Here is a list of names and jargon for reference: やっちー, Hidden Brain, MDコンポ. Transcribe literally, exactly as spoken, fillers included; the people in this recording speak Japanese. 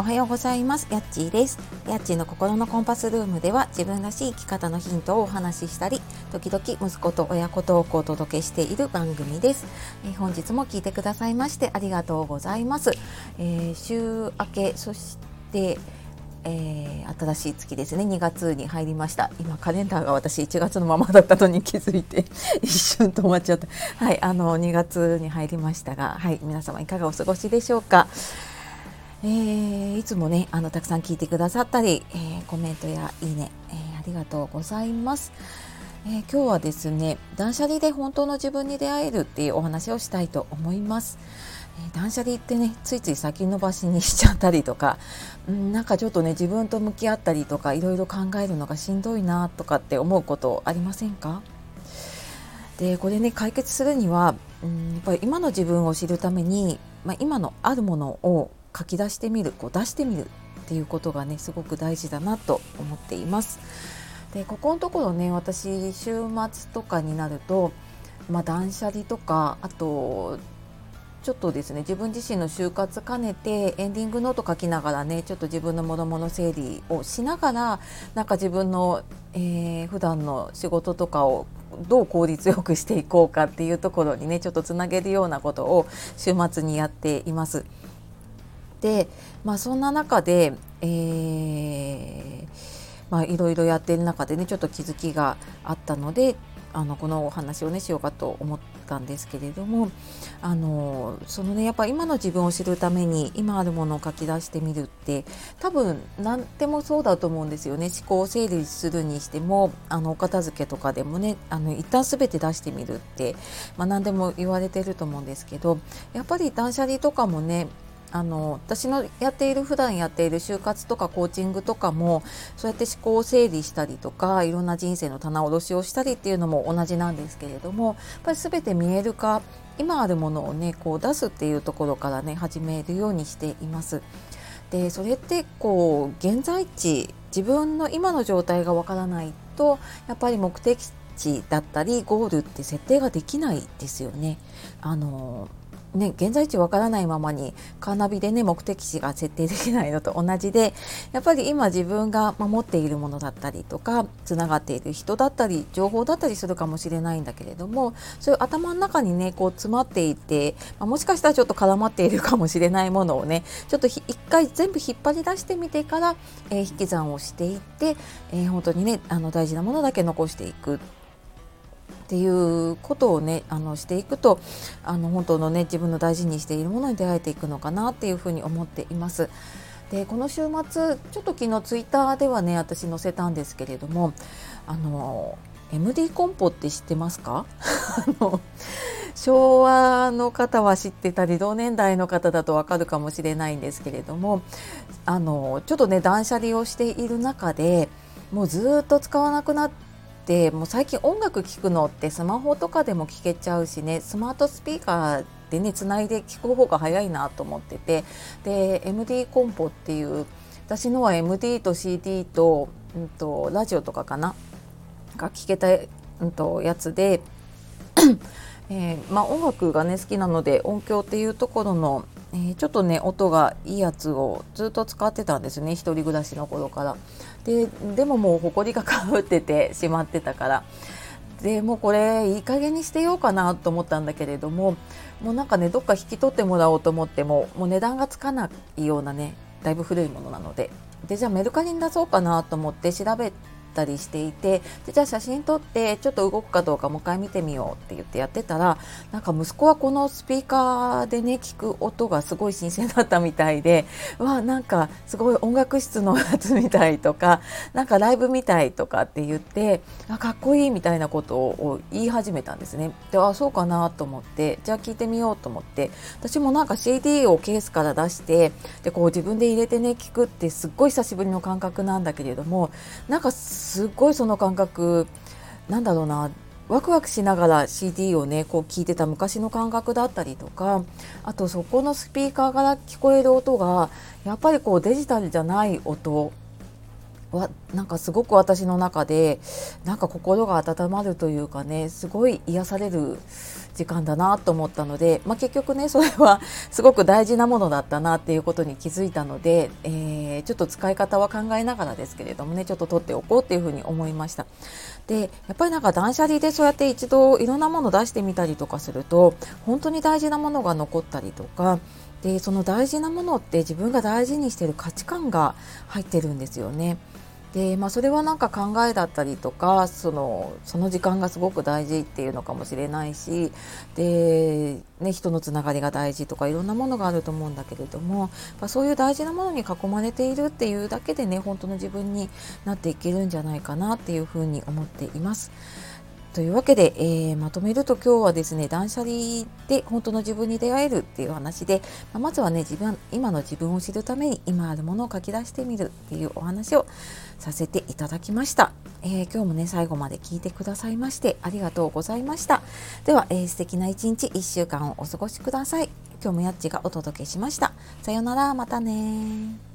おはようございます。やっちーです。やっちーの心のコンパスルームでは、自分らしい生き方のヒントをお話ししたり、時々息子と親子トークをお届けしている番組です。え本日も聞いてくださいましてありがとうございます。えー、週明け、そして、えー、新しい月ですね。にがつに入りました。今カレンダーが私いちがつのままだったのに気づいて一瞬止まっちゃった。はい、あのにがつに入りましたが、はい、皆様いかがお過ごしでしょうか。えー、いつもね、あのたくさん聞いてくださったり、えー、コメントやいいね、えー、ありがとうございます。えー、今日はですね、断捨離で本当の自分に出会えるっていうお話をしたいと思います。えー、断捨離ってね、ついつい先延ばしにしちゃったりとか、んなんかちょっとね、自分と向き合ったりとか、いろいろ考えるのがしんどいなとかって思うことありませんか？でこれね、解決するには、んやっぱり今の自分を知るために、まあ、今のあるものを書き出してみる、こう出してみるっていうことがね、すごく大事だなと思っています。でここのところね、私週末とかになると、まあ、断捨離とか、あとちょっとですね、自分自身の就活兼ねてエンディングノート書きながらね、ちょっと自分の諸々の整理をしながら、なんか自分の、えー、普段の仕事とかをどう効率よくしていこうかっていうところにね、ちょっとつなげるようなことを週末にやっています。でまあ、そんな中で、えーまあ、いろいろやっている中でね、ちょっと気づきがあったので、あのこのお話をね、しようかと思ったんですけれども、あのそのね、やっぱ今の自分を知るために今あるものを書き出してみるって、多分何でもそうだと思うんですよね。思考を整理するにしても、あのお片付けとかでもね、あの一旦すべて出してみるって、まあ、何でも言われてると思うんですけど、やっぱり断捨離とかもね、あの私のやっている普段やっている就活とかコーチングとかも、そうやって思考を整理したりとか、いろんな人生の棚卸しをしたりっていうのも同じなんですけれども、やっぱり全て見える化、今あるものをね、こう出すっていうところからね、始めるようにしています。でそれってこう現在地、自分の今の状態がわからないと、やっぱり目的地だったりゴールって設定ができないですよね。あのね、現在地わからないままにカーナビでね、目的地が設定できないのと同じで、やっぱり今自分が守っているものだったりとか、つながっている人だったり情報だったりするかもしれないんだけれども、そういう頭の中にね、こう詰まっていて、まあ、もしかしたらちょっと絡まっているかもしれないものをね、ちょっと一回全部引っ張り出してみてから、えー、引き算をしていって、えー、本当にね、あの大事なものだけ残していくっていうことをね、あのしていくと、あの本当のね、自分の大事にしているものに出会えていくのかなっていうふうに思っています。でこの週末、ちょっと昨日ツイッターではね、私載せたんですけれども、あの エムディー コンポって知ってますか？あの昭和の方は知ってたり、同年代の方だとわかるかもしれないんですけれども、あのちょっとね、断捨離をしている中で、もうずっと使わなくなって、でもう最近音楽聴くのってスマホとかでも聴けちゃうしね、スマートスピーカーでね、つないで聴く方が早いなと思ってて、で エムディー コンポっていう、私のは エムディー と シーディー と、うん、とラジオとかかなが聴けた、うん、とやつで、えーまあ、音楽がね好きなので、音響っていうところの、えー、ちょっとね音がいいやつをずっと使ってたんですね、一人暮らしの頃から。ででももう埃がかぶっててしまってたから、でもうこれいい加減にしてようかなと思ったんだけれども、もうなんかね、どっか引き取ってもらおうと思っても、もう値段がつかないようなね、だいぶ古いものなので、でじゃあメルカリに出そうかなと思って調べたりしていて、でじゃあ写真撮ってちょっと動くかどうかもう一回見てみようって言ってやってたら、なんか息子はこのスピーカーでね聞く音がすごい新鮮だったみたいで、わ、なんかすごい音楽室のやつみたいとか、なんかライブみたいとかって言って、あ、かっこいいみたいなことを言い始めたんですね。で、あ、そうかなと思って、じゃあ聞いてみようと思って、私もなんか シーディー をケースから出して、でこう自分で入れてね聞くってすっごい久しぶりの感覚なんだけれども、なんかすごいその感覚なんだろうな、ワクワクしながら シーディー をねこう聞いてた昔の感覚だったりとか、あとそこのスピーカーから聞こえる音がやっぱりこうデジタルじゃない音わなんかすごく私の中でなんか心が温まるというかね、すごい癒される時間だなと思ったので、まあ、結局ねそれはすごく大事なものだったなっていうことに気づいたので、えー、ちょっと使い方は考えながらですけれどもね、ちょっと取っておこうっていうふうに思いました。でやっぱりなんか断捨離でそうやって一度いろんなもの出してみたりとかすると本当に大事なものが残ったりとかで、その大事なものって自分が大事にしている価値観が入ってるんですよね。で、まあ、それはなんか考えだったりとかその、その時間がすごく大事っていうのかもしれないしで、ね、人のつながりが大事とかいろんなものがあると思うんだけれども、まあ、そういう大事なものに囲まれているっていうだけでね本当の自分になっていけるんじゃないかなっていうふうに思っています。というわけで、えー、まとめると今日はですね、断捨離で本当の自分に出会えるっていう話で、まあ、まずはね自分今の自分を知るために今あるものを書き出してみるっていうお話をさせていただきました、えー、今日もね最後まで聞いてくださいましてありがとうございました。では、えー、素敵な一日いっしゅうかんをお過ごしください。今日もやっちがお届けしました。さよなら、またね。